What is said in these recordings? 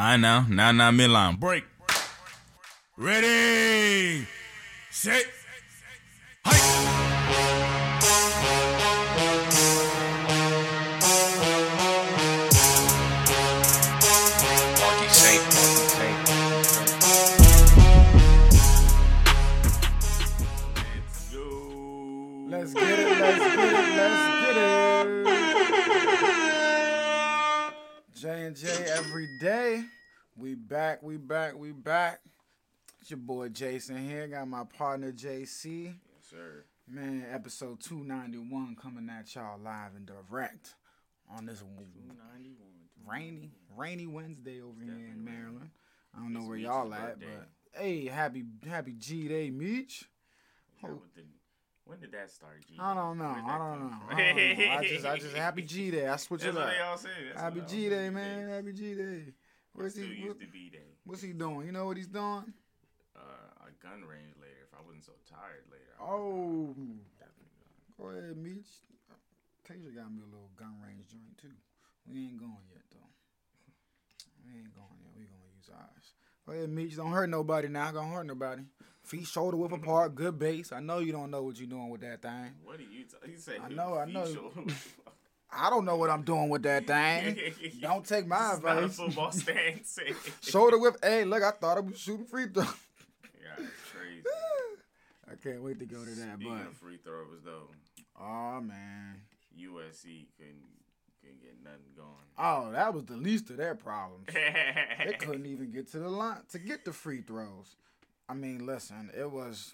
I know. Now midline. Break. Ready. Set. Hike. J&J every day. We back. It's your boy Jason here. Got my partner JC. Yes, sir. Man, episode 291 coming at y'all live and direct on this rainy Wednesday over here in Maryland. I don't know where y'all at, but hey, happy G-Day, Meech. When did that start, G? I don't know. I just happy G Day. I switch it up. That's what they all say. Happy G Day, man. Happy G Day. Where's he? Used to be day. What's he doing? You know what he's doing? A gun range later. If I wasn't so tired later. Oh. Go ahead, Meech. Tasia got me a little gun range joint too. We ain't going yet. We gonna use ours. Go ahead, Meech. Don't hurt nobody now. Don't hurt nobody. Feet shoulder width apart, good base. I know you don't know what you're doing with that thing. What do you say? I know. I don't know what I'm doing with that thing. Don't take my advice. Not a football stance. Shoulder width. Hey, look, I thought I was shooting free throw. Yeah, that's crazy. I can't wait to go to that. Speaking of free throwers, though. Oh man. USC couldn't get nothing going. Oh, that was the least of their problems. They couldn't even get to the line to get the free throws. I mean, listen, they were just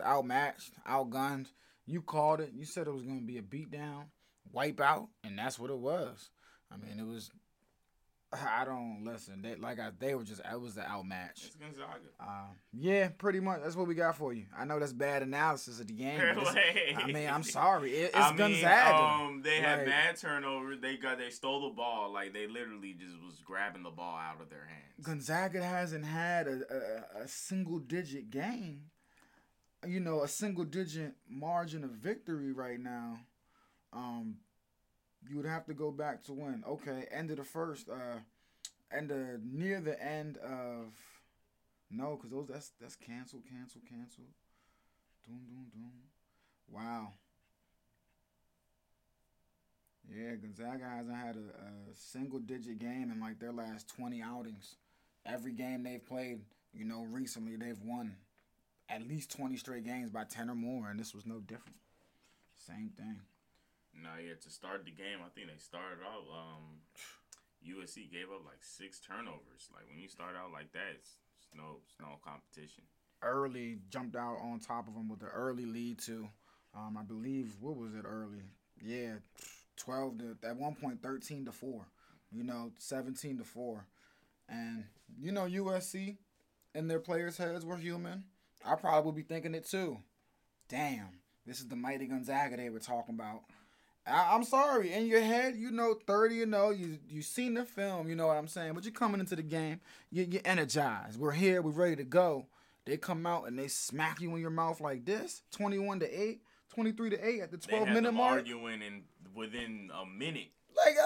outmatched, outgunned. You called it. You said it was going to be a beatdown, wipeout, and that's what it was. I mean, it was, it was the outmatch. It's Gonzaga. Yeah, pretty much. That's what we got for you. I know that's bad analysis of the game. I'm sorry. It's Gonzaga. They had bad turnovers. They stole the ball. Like, they literally just was grabbing the ball out of their hands. Gonzaga hasn't had a single-digit game. You know, a single-digit margin of victory right now. You would have to go back to when? Okay, near the end of, no, because that's canceled. Doom. Wow. Yeah, Gonzaga hasn't had a single-digit game in like their last 20 outings. Every game they've played, you know, recently they've won at least 20 straight games by 10 or more, and this was no different. Same thing. No, yeah, to start the game, I think they started off, USC gave up like 6 turnovers. Like, when you start out like that, it's no competition. Early jumped out on top of them with the early lead, too. I believe, what was it early? Yeah, 13-4, 17-4. And, you know, USC and their players' heads were human. I probably would be thinking it, too. Damn, this is the mighty Gonzaga they were talking about. I'm sorry. In your head, 30, you seen the film, you know what I'm saying? But you're coming into the game, you're energized. We're here, we're ready to go. They come out and they smack you in your mouth like this, 21-8, 23-8 at the 12-minute mark. They had them arguing and within a minute.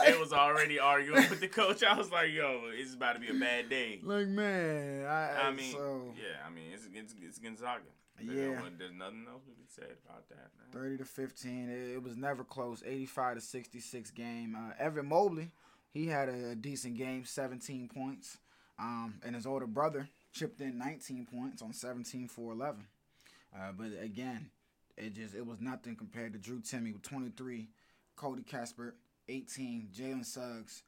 They was already arguing with the coach. I was like, yo, it's about to be a bad day. Like, man. It's Gonzaga. Yeah. There's nothing else we can say about that, man. 30-15. It was never close. 85-66 game. Evan Mobley, he had a decent game, 17 points. And his older brother chipped in 19 points on 17-4-11. But again, it was nothing compared to Drew Timme with 23, Cody Kessler 18, Jalen Suggs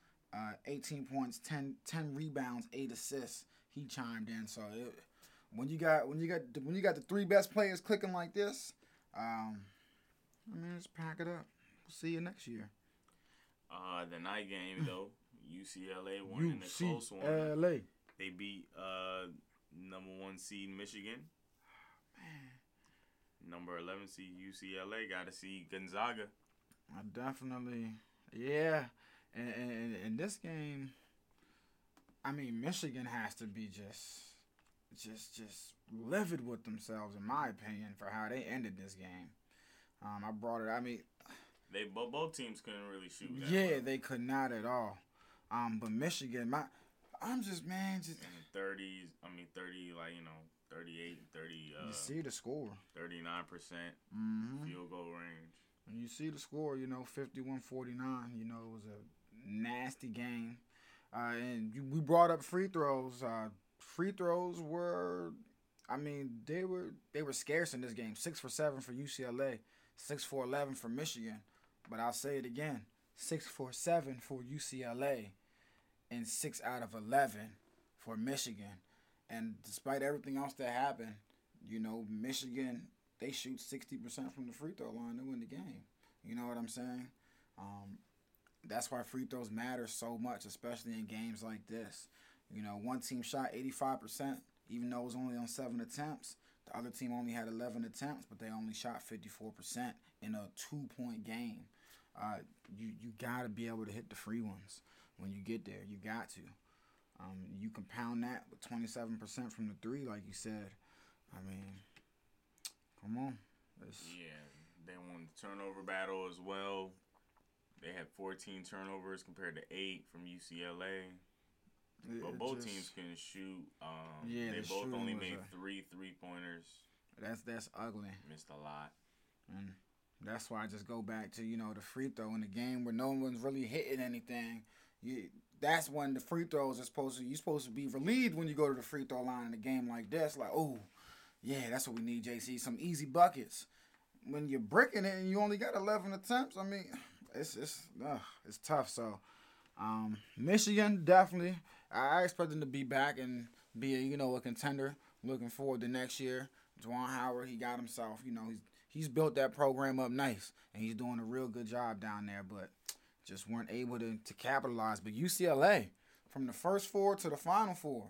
18 points, 10 rebounds, 8 assists. He chimed in, so it. When you got the 3 best players clicking like this, just pack it up. We'll see you next year. The night game though, UCLA won in a close one. UCLA. They beat number 1 seed Michigan. Man. Number 11 seed UCLA. Got to see Gonzaga. I definitely, yeah. And in this game, I mean, Michigan has to be just livid with themselves, in my opinion, for how they ended this game. I brought it. I mean, both teams couldn't really shoot. They could not at all. But Michigan, I'm just, man, just in the 30s. I mean, 30, like, you know, 38, 30. You see the score. 39% field goal range. When you see the score, you know, 51-49. You know, it was a nasty game. We brought up free throws. Free throws were, I mean, they were scarce in this game. 6 for 7 for UCLA. 6 for 11 for Michigan. But I'll say it again. 6 for 7 for UCLA. And 6 out of 11 for Michigan. And despite everything else that happened, you know, Michigan, they shoot 60% from the free throw line to win the game. You know what I'm saying? That's why free throws matter so much, especially in games like this. You know, one team shot 85%, even though it was only on 7 attempts. The other team only had 11 attempts, but they only shot 54% in a 2-point game. You got to be able to hit the free ones when you get there. You got to. You compound that with 27% from the 3, like you said. I mean, come on. Yeah, they won the turnover battle as well. They had 14 turnovers compared to 8 from UCLA. But both teams couldn't shoot. They both only made 3 three-pointers. That's ugly. Missed a lot. And that's why I just go back to, you know, the free throw in the game where no one's really hitting anything. That's when the free throws are you're supposed to be relieved when you go to the free throw line in a game like this. Like, oh, yeah, that's what we need, JC, some easy buckets. When you're bricking it and you only got 11 attempts, I mean, it's tough. So, Michigan, definitely, I expect them to be back and be a contender. Looking forward to next year. Juwan Howard, he got himself, he's built that program up nice, and he's doing a real good job down there, but just weren't able to capitalize. But UCLA, from the first 4 to the final 4,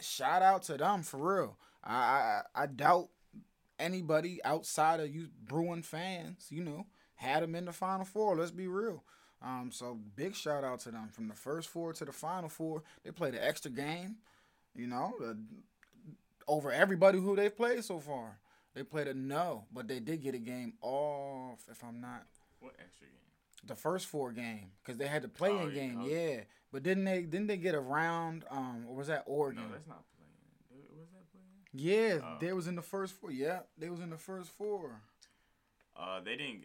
shout out to them for real. I doubt anybody outside of you Bruin fans, had them in the final 4. Let's be real. So big shout out to them. From the first 4 to the final 4, they played an extra game, over everybody who they've played so far. They played a no, but they did get a game off, if I'm not. What extra game? The first 4 game, because they had the play-in game, yeah. But didn't they get a round, or was that Oregon? No, that's not play-in. Was that play-in? Yeah, they was in the first 4. Yeah, they was in the first 4. They didn't.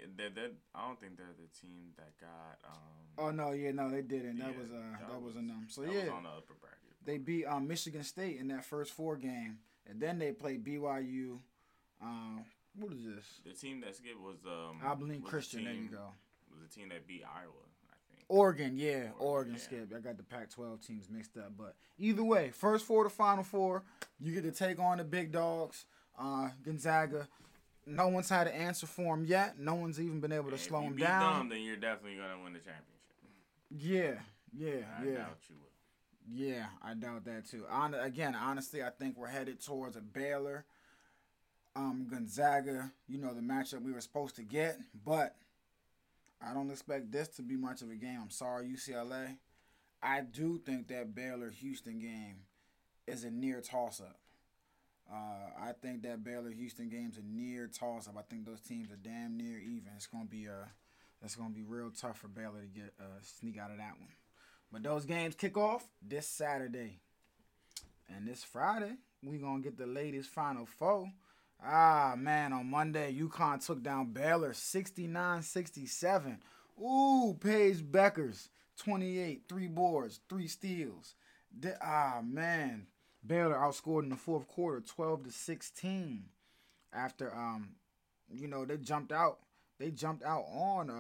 I don't think they're the team that got. Oh no! Yeah, no, they didn't. Yeah, that was on them. So that was on the upper bracket. They beat Michigan State in that first 4 game, and then they played BYU. What is this? The team that skipped was Abilene Christian. There you go. Was the team that beat Iowa, I think. Oregon, yeah. Oregon skipped. I got the Pac-12 teams mixed up, but either way, first 4 to final 4, you get to take on the big dogs, Gonzaga. No one's had an answer for him yet. No one's even been able to slow him down. If you beat them, then you're definitely going to win the championship. Yeah. I doubt you will. Yeah, I doubt that too. Honestly, I think we're headed towards a Baylor, Gonzaga, the matchup we were supposed to get. But I don't expect this to be much of a game. I'm sorry, UCLA. I do think that Baylor-Houston game is a near toss-up. I think that Baylor-Houston game's a near toss-up. I think those teams are damn near even. It's gonna be real tough for Baylor to get sneak out of that one. But those games kick off this Saturday, and this Friday we gonna get the latest Final Four. Ah man, on Monday UConn took down Baylor 69-67. Ooh, Paige Beckers 28, 3 boards, 3 steals. Man. Baylor outscored in the fourth quarter 12-16 after, they jumped out. They jumped out on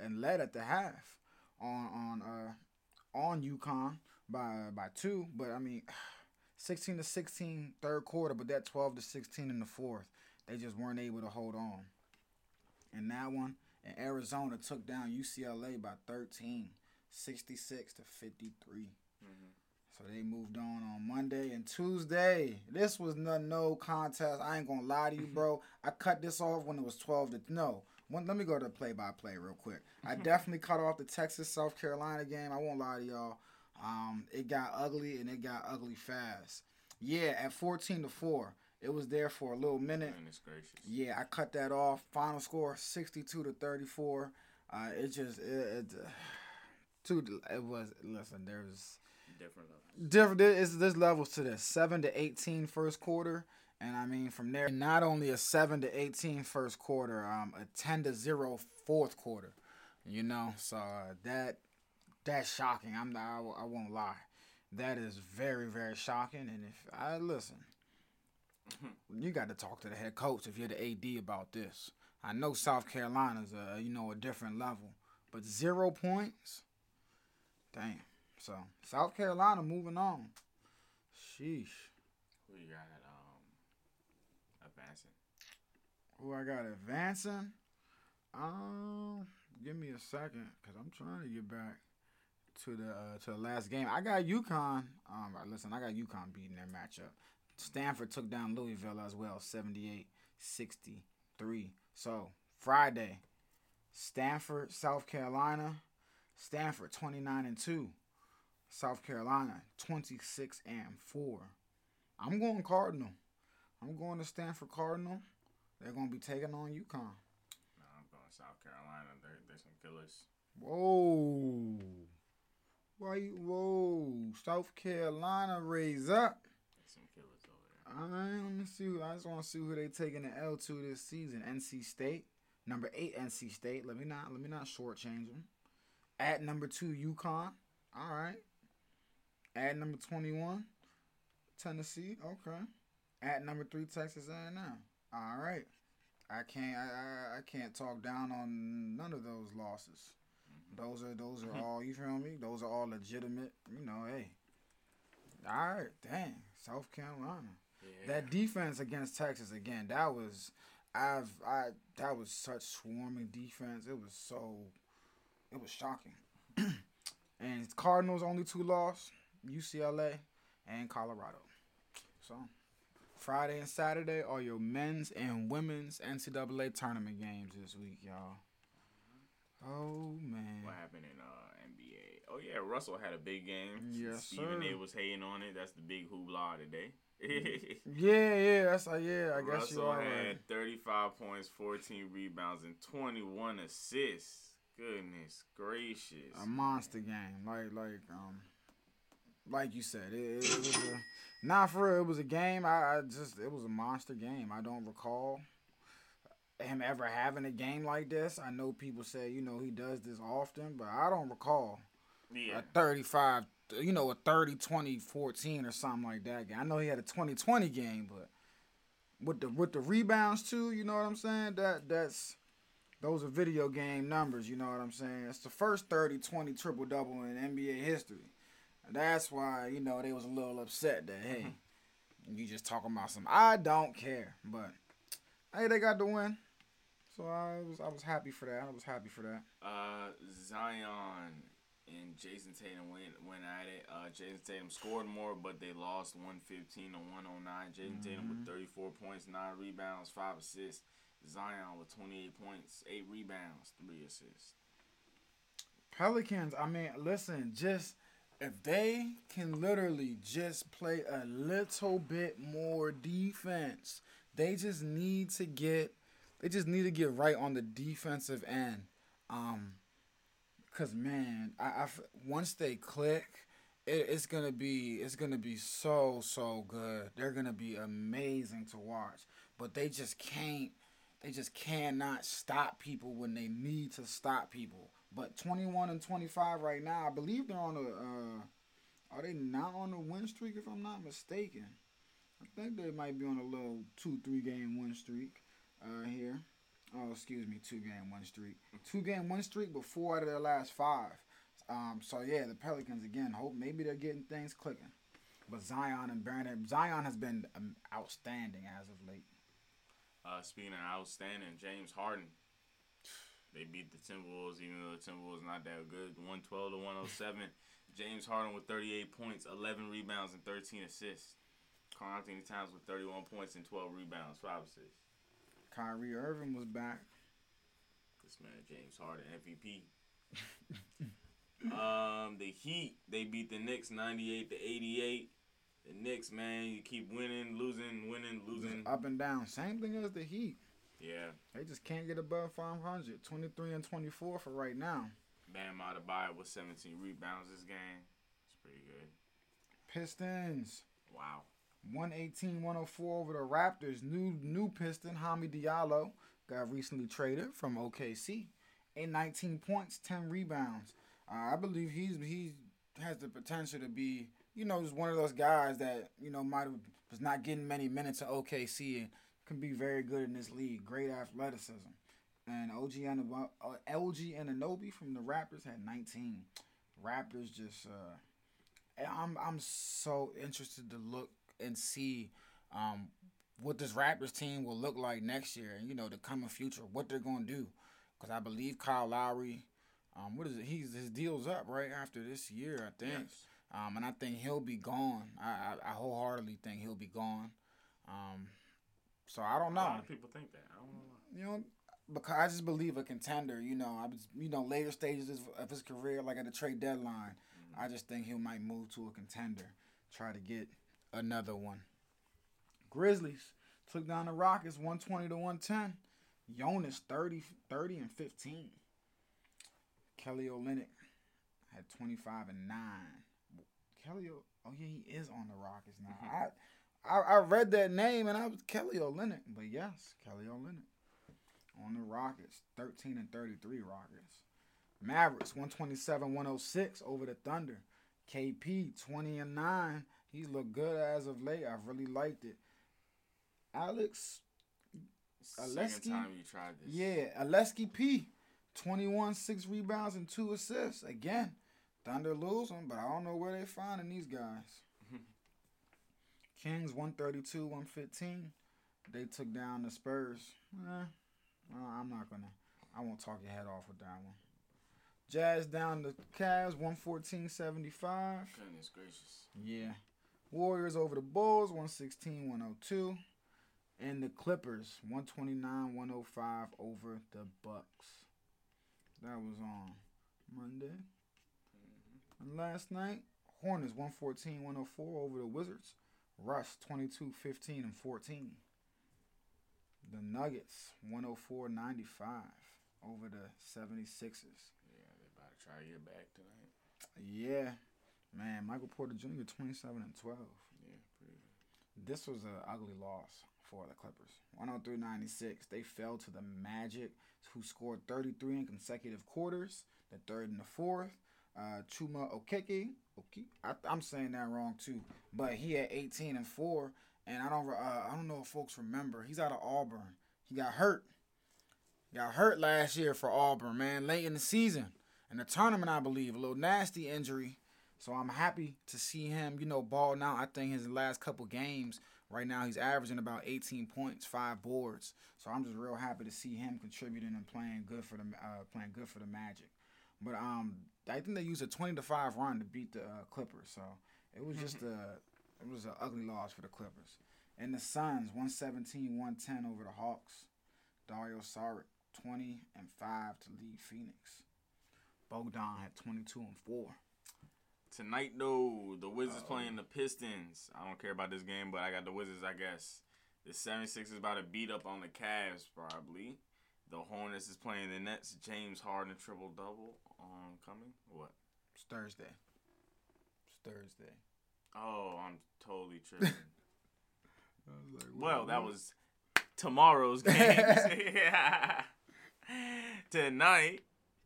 and led at the half on UConn by 2. But, 16-16 third quarter, but that 12-16 in the fourth, they just weren't able to hold on. And that one, and Arizona took down UCLA by 13, 66-53. Mm-hmm. So they moved on Monday and Tuesday. This was no contest. I ain't going to lie to you, bro. I cut this off when it was 12 to... No. Let me go to the play-by-play real quick. I definitely cut off the Texas-South Carolina game. I won't lie to y'all. It got ugly, and it got ugly fast. Yeah, at 14-4. It was there for a little minute. Goodness gracious. Yeah, I cut that off. Final score, 62-34. It was... Listen, there was... different levels. There's levels to this. 7-18 first quarter. And, I mean, from there, not only a 7-18 first quarter, a 10-0 fourth quarter, you know. So, that's shocking. I won't lie. That is very, very shocking. And if I listen, you got to talk to the head coach if you're the AD about this. I know South Carolina's, a different level. But 0 points? Damn. So, South Carolina moving on. Sheesh. Who you got at all? Advancing. Who I got advancing? Give me a second, cause I'm trying to get back to the last game. I got UConn. I got UConn beating their matchup. Stanford took down Louisville as well, 78-63. So Friday, Stanford, South Carolina. Stanford 29-2. South Carolina 26-4. I'm going Cardinal. I'm going to Stanford Cardinal. They're going to be taking on UConn. No, I'm going to South Carolina. They're some killers. Whoa. South Carolina, raise up. There's some killers over there. Let me see. I just want to see who they taking the L to this season. NC State. Number 8, NC State. Let me not shortchange them. At number 2, UConn. All right. At number 21, Tennessee. Okay. At number 3, Texas A&M. All right, I can't talk down on none of those losses. Those are all, you feel me? Those are all legitimate. You know, hey. All right, dang, South Carolina. Yeah. That defense against Texas again. That was such swarming defense. It was shocking. And Cardinals only 2 loss, UCLA and Colorado. So. Friday and Saturday are your men's and women's NCAA tournament games this week, y'all. Oh, man. What happened in NBA? Oh, yeah, Russell had a big game. Yes, Stephen A was hating on it. That's the big hoopla today. Yeah. I guess you are. Russell had 35 points, 14 rebounds, and 21 assists. Goodness gracious. A monster game. Like you said, it was a... Nah, for real, it was a game. It was a monster game. I don't recall him ever having a game like this. I know people say, he does this often, but I don't recall a 35, a 30, 20, 14 or something like that. I know he had a 20-20 game, but with the rebounds too, you know what I'm saying? Those are video game numbers, you know what I'm saying? It's the first 30-20 triple-double in NBA history. That's why, they was a little upset that, hey, you just talking about something. I don't care. But, hey, they got the win. So, I was happy for that. Zion and Jason Tatum went at it. Jason Tatum scored more, but they lost 115-109. Jason Tatum with 34 points, 9 rebounds, 5 assists. Zion with 28 points, 8 rebounds, 3 assists. Pelicans, if they can literally just play a little bit more defense, they just need to get right on the defensive end. Cause man, I once they click, it's gonna be so good. They're gonna be amazing to watch. But they just cannot stop people when they need to stop people. But 21 and 25 right now, I believe they're on are they not on a win streak if I'm not mistaken? I think they might be on a little 2-3 game win streak here. Oh, excuse me, 2-game win streak. 2-game win streak, but 4 out of their last 5. The Pelicans, again, hope maybe they're getting things clicking. But Zion has been outstanding as of late. Speaking of outstanding, James Harden. They beat the Timberwolves, even though the Timberwolves not that good. 112-107. James Harden with 38 points, 11 rebounds, and 13 assists. Karl Anthony Towns with 31 points and 12 rebounds, 5 assists. Kyrie Irving was back. This man, James Harden, MVP. The Heat, they beat the Knicks 98-88. The Knicks, man, you keep winning, losing. Up and down. Same thing as the Heat. Yeah. They just can't get above 500. 23-24 for right now. Bam Adebayo with 17 rebounds this game. It's pretty good. Pistons. Wow. 118-104 over the Raptors. New Piston, Hami Diallo, got recently traded from OKC. And 19 points, 10 rebounds. I believe he has the potential to be, you know, just one of those guys that, you know, was not getting many minutes at OKC and can be very good in this league. Great athleticism. And LG Anunoby from the Raptors had 19. Raptors just I'm so interested to look and see what this Raptors team will look like next year and, you know, the coming future, what they're going to do. Because I believe Kyle Lowry, his deal's up right after this year, I think. Yes. And I think he'll be gone. I wholeheartedly think he'll be gone. So I don't know. A lot of people think that. I don't know why. You know, because I just believe a contender, you know, later stages of his career, like at the trade deadline, I just think he might move to a contender, try to get another one. Grizzlies took down the Rockets 120-110. Jonas 30 and 15. Kelly Olynyk had 25 and 9. He is on the Rockets now. I read that name and I was Kelly Olynyk, but yes, Kelly Olynyk on the Rockets, 13 and 33 Rockets. Mavericks 127-106 over the Thunder. KP 20 and 9. He's looked good as of late. I've really liked it. Alex Oleski. Second time you tried this. Yeah, Oleski P. 21, 6 rebounds and 2 assists. Again, Thunder lose them, but I don't know where they're finding these guys. Kings 132-115. They took down the Spurs. I won't talk your head off with that one. Jazz down the Cavs, 114-75. Goodness gracious. Yeah. Warriors over the Bulls, 116-102. And the Clippers, 129-105 over the Bucks. That was on Monday. And last night, Hornets, 114-104 over the Wizards. Russ, 22-15-14. The Nuggets, 104-95 over the 76ers. Try to get back tonight. Yeah. Man, Michael Porter Jr., 27 and 12. Yeah, pretty good. This was an ugly loss for the Clippers. 103-96. They fell to the Magic, who scored 33 in consecutive quarters, the third and the fourth. Chuma Okeke. I'm saying that wrong, too. But he had 18 and 4. And I don't know if folks remember. He's out of Auburn. He got hurt. Last year for Auburn, man, late in the season. In the tournament, I believe, a little nasty injury. So I'm happy to see him, you know, ball now. I think his last couple games, right now he's averaging about 18 points, 5 boards. So I'm just real happy to see him contributing and playing good for the Magic. But I think they used a 20-5 run to beat the Clippers. So it was just an ugly loss for the Clippers. And the Suns 117-110 over the Hawks. Dario Saric 20 and 5 to lead Phoenix. Bogdan had 22 and 4. Tonight, though, the Wizards playing the Pistons. I don't care about this game, but I got the Wizards, I guess. The 76ers about to beat up on the Cavs, probably. The Hornets is playing the Nets. James Harden, triple-double coming. What? It's Thursday. Oh, I'm totally tripping. Like, that was tomorrow's game. Yeah. Tonight.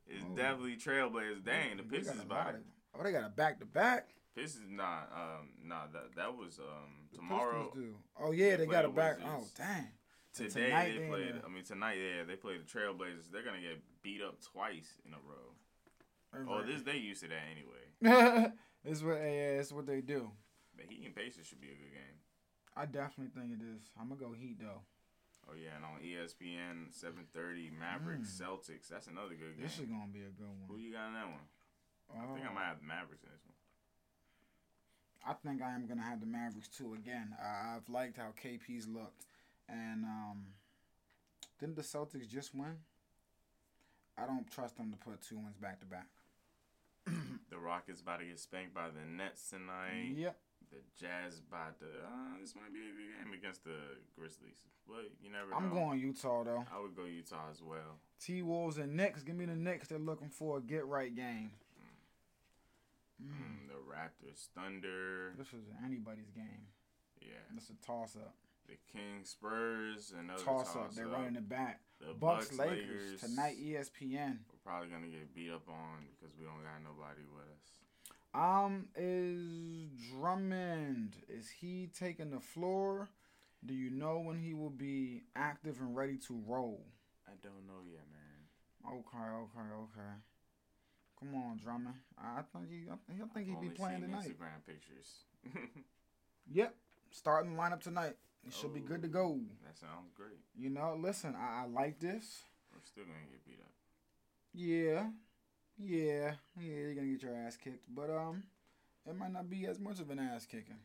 It's definitely Trailblazers. Dang, the Pistons about it. Oh, they got a back-to-back? Pistons, that was tomorrow. Oh, yeah, they got a back. Oh, dang. Tonight, yeah, they played the Trailblazers. They're going to get beat up twice in a row. Right. Oh, they used to that anyway. It's what they do. The Heat and Pacers should be a good game. I definitely think it is. I'm going to go Heat, though. Oh, yeah, and on ESPN, 7:30, Mavericks, Celtics. That's another good game. This is going to be a good one. Who you got in that one? I think I might have the Mavericks in this one. I think I am going to have the Mavericks, too, again. I've liked how KP's looked. And didn't the Celtics just win? I don't trust them to put 2 wins back-to-back. The Rockets about to get spanked by the Nets tonight. Yep. The Jazz about to this might be a good game against the Grizzlies. But you never know. I'm going Utah, though. I would go Utah as well. T-Wolves and Knicks. Give me the Knicks. They're looking for a get-right game. The Raptors, Thunder. This was anybody's game. Yeah. That's a toss-up. The Kings, Spurs, another toss-up. They're running it back. The Bucks, Lakers. Tonight, ESPN. We're probably going to get beat up on because we don't got nobody with us. Is Drummond, is he taking the floor? Do you know when he will be active and ready to roll? I don't know yet, man. Okay. Come on, Drummond. I think he'll be playing tonight. Instagram pictures. Yep. Starting lineup tonight. It should be good to go. That sounds great. You know, listen, I like this. We're still going to get beat up. Yeah, you're going to get your ass kicked. But it might not be as much of an ass kicking.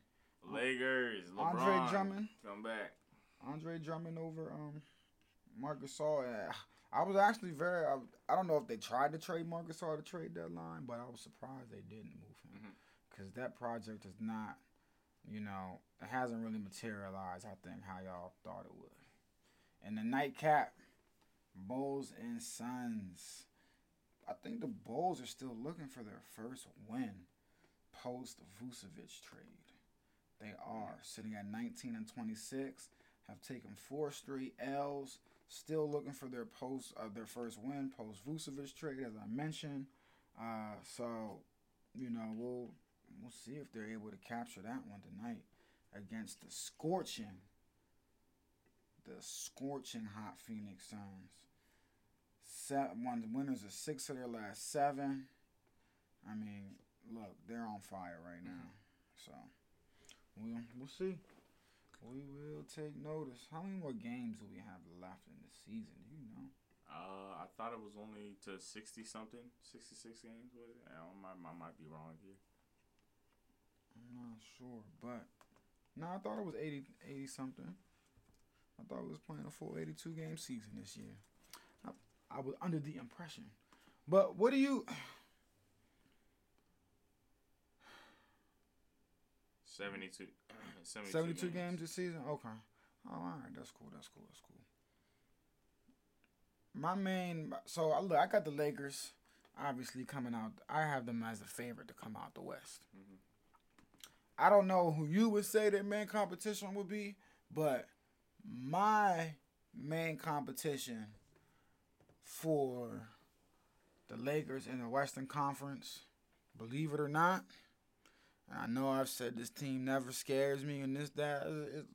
Lakers, LeBron. Andre Drummond. Come back. Andre Drummond over Marc Gasol. I was actually I don't know if they tried to trade Marc Gasol to trade deadline, but I was surprised they didn't move him. Because that project is not, it hasn't really materialized, I think, how y'all thought it would. And the nightcap, Bulls and Suns. I think the Bulls are still looking for their first win post-Vucevic trade. They are sitting at 19-26, have taken 4 straight L's, still looking for their first win post-Vucevic trade, as I mentioned. We'll see if they're able to capture that one tonight against the scorching hot Phoenix Suns. Winners of 6 of their last 7. I mean, look, they're on fire right now. So... We'll see. We will take notice. How many more games do we have left in the season? Do you know? I thought it was only to 60-something, 66 games. Was it? I might be wrong here. I'm not sure, but I thought it was 80-something. I thought we was playing a full 82-game season this year. I was under the impression. But what do you... 72 games this season? Okay. Oh, all right. That's cool. I got the Lakers obviously coming out. I have them as a favorite to come out the West. Mm-hmm. I don't know who you would say their main competition would be, but my main competition for the Lakers in the Western Conference, believe it or not, I know I've said this team never scares me and this, that. It's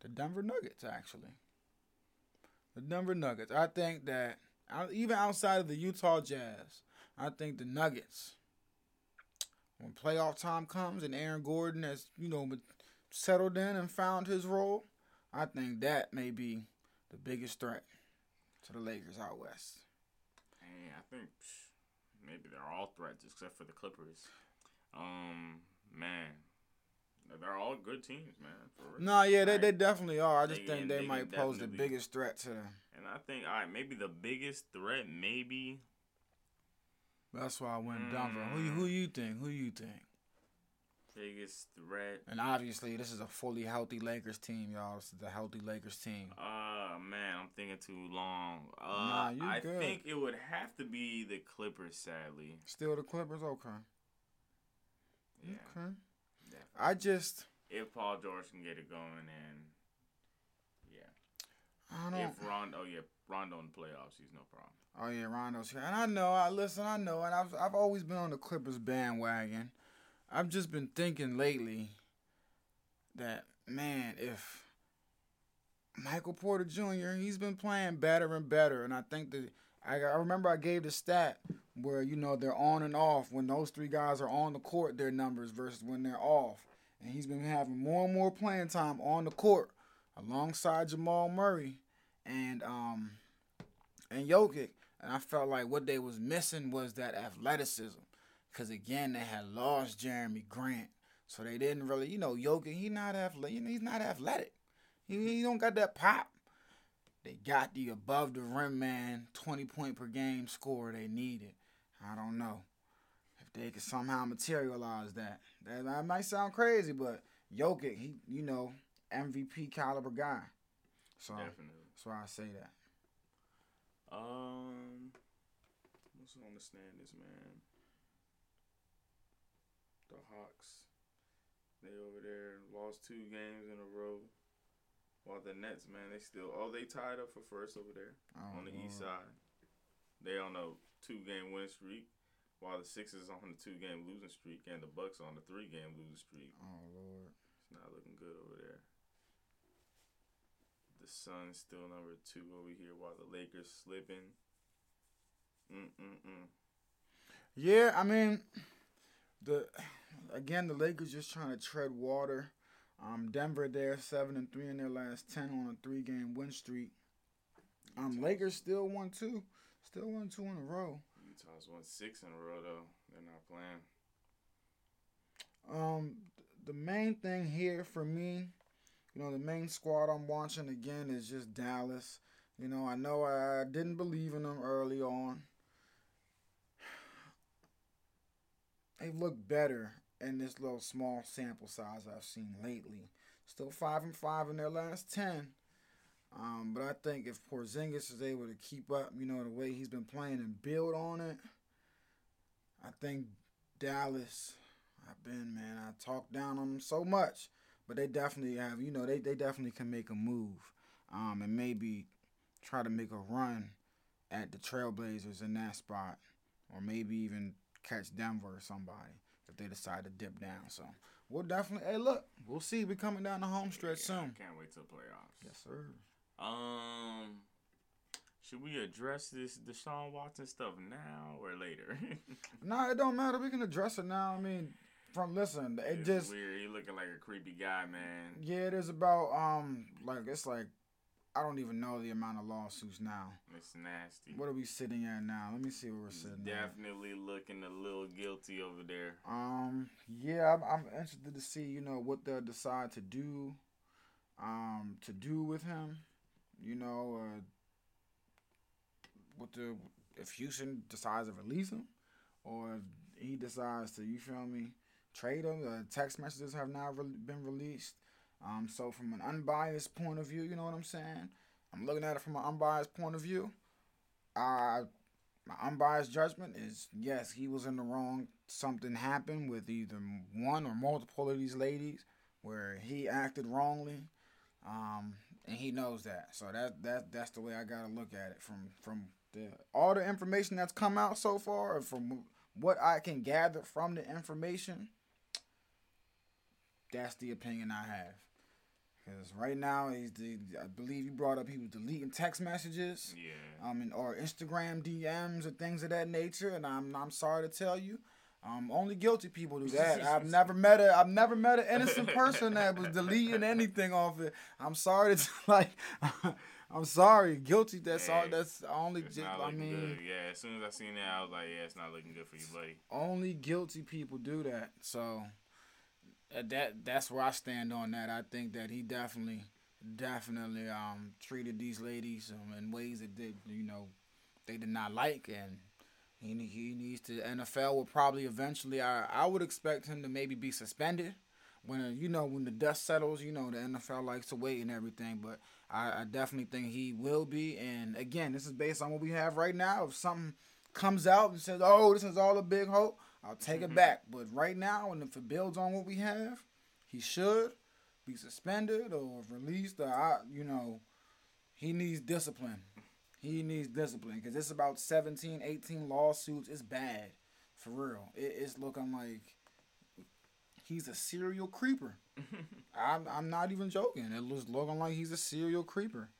the Denver Nuggets, actually. The Denver Nuggets. I think that, even outside of the Utah Jazz, I think the Nuggets, when playoff time comes and Aaron Gordon has, settled in and found his role, I think that may be the biggest threat to the Lakers out West. And I think maybe they're all threats except for the Clippers. Man, they're all good teams, man. For real. No, yeah, they definitely are. I just think they might pose the biggest threat to them. And I think, all right, maybe the biggest threat, maybe. That's why I went Denver. Who you think? Biggest threat. And obviously, this is a fully healthy Lakers team, y'all. This is a healthy Lakers team. Man, I'm thinking too long. I think it would have to be the Clippers, sadly. Still the Clippers? Okay. Yeah. Okay. Definitely. If Paul George can get it going and yeah. If Rondo in the playoffs, he's no problem. Oh yeah, Rondo's here. And I know, and I've always been on the Clippers bandwagon. I've just been thinking lately that if Michael Porter Jr., he's been playing better and better, and I think that I remember I gave the stat where, they're on and off. When those three guys are on the court, their numbers versus when they're off. And he's been having more and more playing time on the court alongside Jamal Murray and Jokic. And I felt like what they was missing was that athleticism. Because, again, they had lost Jeremy Grant. So they didn't really, Jokic, he's not athletic. He don't got that pop. They got the above-the-rim man, 20-point-per-game score they needed. I don't know if they could somehow materialize that. That might sound crazy, but Jokic, he, MVP-caliber guy. So definitely. That's why I say that. What's on the standings, man? the Hawks. They over there lost 2 games in a row. While the Nets, man, they still... Oh, they tied up for first over there on the east side. They on a 2-game win streak. While the Sixers on the 2-game losing streak. And the Bucks on the 3-game losing streak. Oh, Lord. It's not looking good over there. The Suns still number 2 over here while the Lakers slipping. Yeah, I mean... Again, the Lakers just trying to tread water. Denver there 7-3 in their last 10 on a 3-game win streak. Lakers still won 2. Still won 2 in a row. Utah's won 6 in a row though. They're not playing. The main thing here for me, you know, the main squad I'm watching again is just Dallas. You know I didn't believe in them early on. They look better in this little small sample size I've seen lately. Still 5-5 in their last 10. But I think if Porzingis is able to keep up, you know, the way he's been playing and build on it, I think Dallas, I talk down on them so much. But they definitely have, you know, they definitely can make a move and maybe try to make a run at the Trailblazers in that spot or maybe even catch Denver or somebody if they decide to dip down. So we'll definitely, we'll see. We're coming down the home stretch soon. Can't wait till playoffs. Yes, sir. Should we address this Deshaun Watson stuff now or later? No, it don't matter. We can address it now. I mean, it's just weird. He looking like a creepy guy, man. Yeah, it is about I don't even know the amount of lawsuits now. It's nasty. What are we sitting at now? Let me see where we're sitting Definitely looking a little guilty over there. Yeah, I'm interested to see, you know, what they'll decide to do with him. You know, if Houston decides to release him or if he decides to, you feel me, trade him. The text messages have not been released. So from an unbiased point of view, you know what I'm saying? I'm looking at it from an unbiased point of view. My unbiased judgment is, yes, he was in the wrong. Something happened with either one or multiple of these ladies where he acted wrongly, and he knows that. So that's the way I got to look at it from all the information that's come out so far, or from what I can gather from the information. That's the opinion I have. Because right now, I believe you brought up he was deleting text messages. Yeah. Or Instagram DMs or things of that nature. And I'm sorry to tell you, only guilty people do that. I've never met an innocent person that was deleting anything off it. I'm sorry to I'm sorry, guilty. That's all. That's only. Good. Yeah. As soon as I seen that, I was like, yeah, it's not looking good for you, buddy. Only guilty people do that. So. That's where I stand on that. I think that he definitely treated these ladies in ways that they did not like, and he needs to. NFL will probably eventually. I would expect him to maybe be suspended when the dust settles. You know the NFL likes to wait and everything, but I definitely think he will be. And again, this is based on what we have right now. If something comes out and says, "Oh, this is all a big hoax," I'll take it back. But right now, and if it builds on what we have, he should be suspended or released. He needs discipline. Because it's about 17, 18 lawsuits. It's bad. For real. It's looking like he's a serial creeper. I'm not even joking. It looks looking like he's a serial creeper.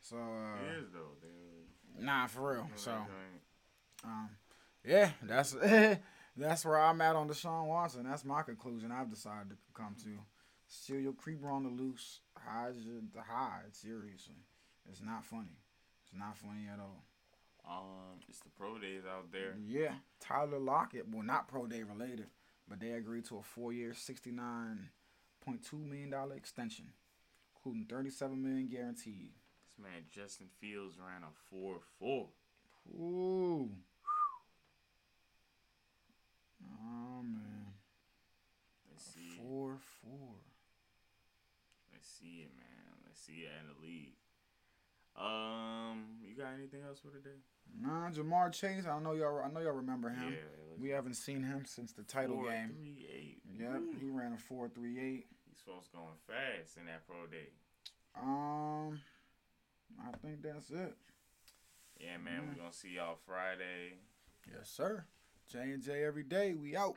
So, he is, though. Dude. Nah, for real. So, yeah, that's it. That's where I'm at on Deshaun Watson. That's my conclusion I've decided to come to. Serial creeper on the loose. Hide, seriously. It's not funny. It's not funny at all. It's the pro days out there. Yeah. Tyler Lockett, well, not pro day related, but they agreed to a 4-year, $69.2 million extension, including $37 million guaranteed. This man, Justin Fields, ran a 4.4. Ooh. Oh, man. Let's see. 4-4. Let's see it, man. Let's see it in the league. You got anything else for today? Nah, Jamar Chase. I know y'all remember him. Yeah, we haven't seen him since the title game. 4.38. Yep, ooh. He ran a 4.38. These folks going fast in that pro day. I think that's it. Yeah, man. We're gonna see y'all Friday. Yes, sir. J&J every day. We out.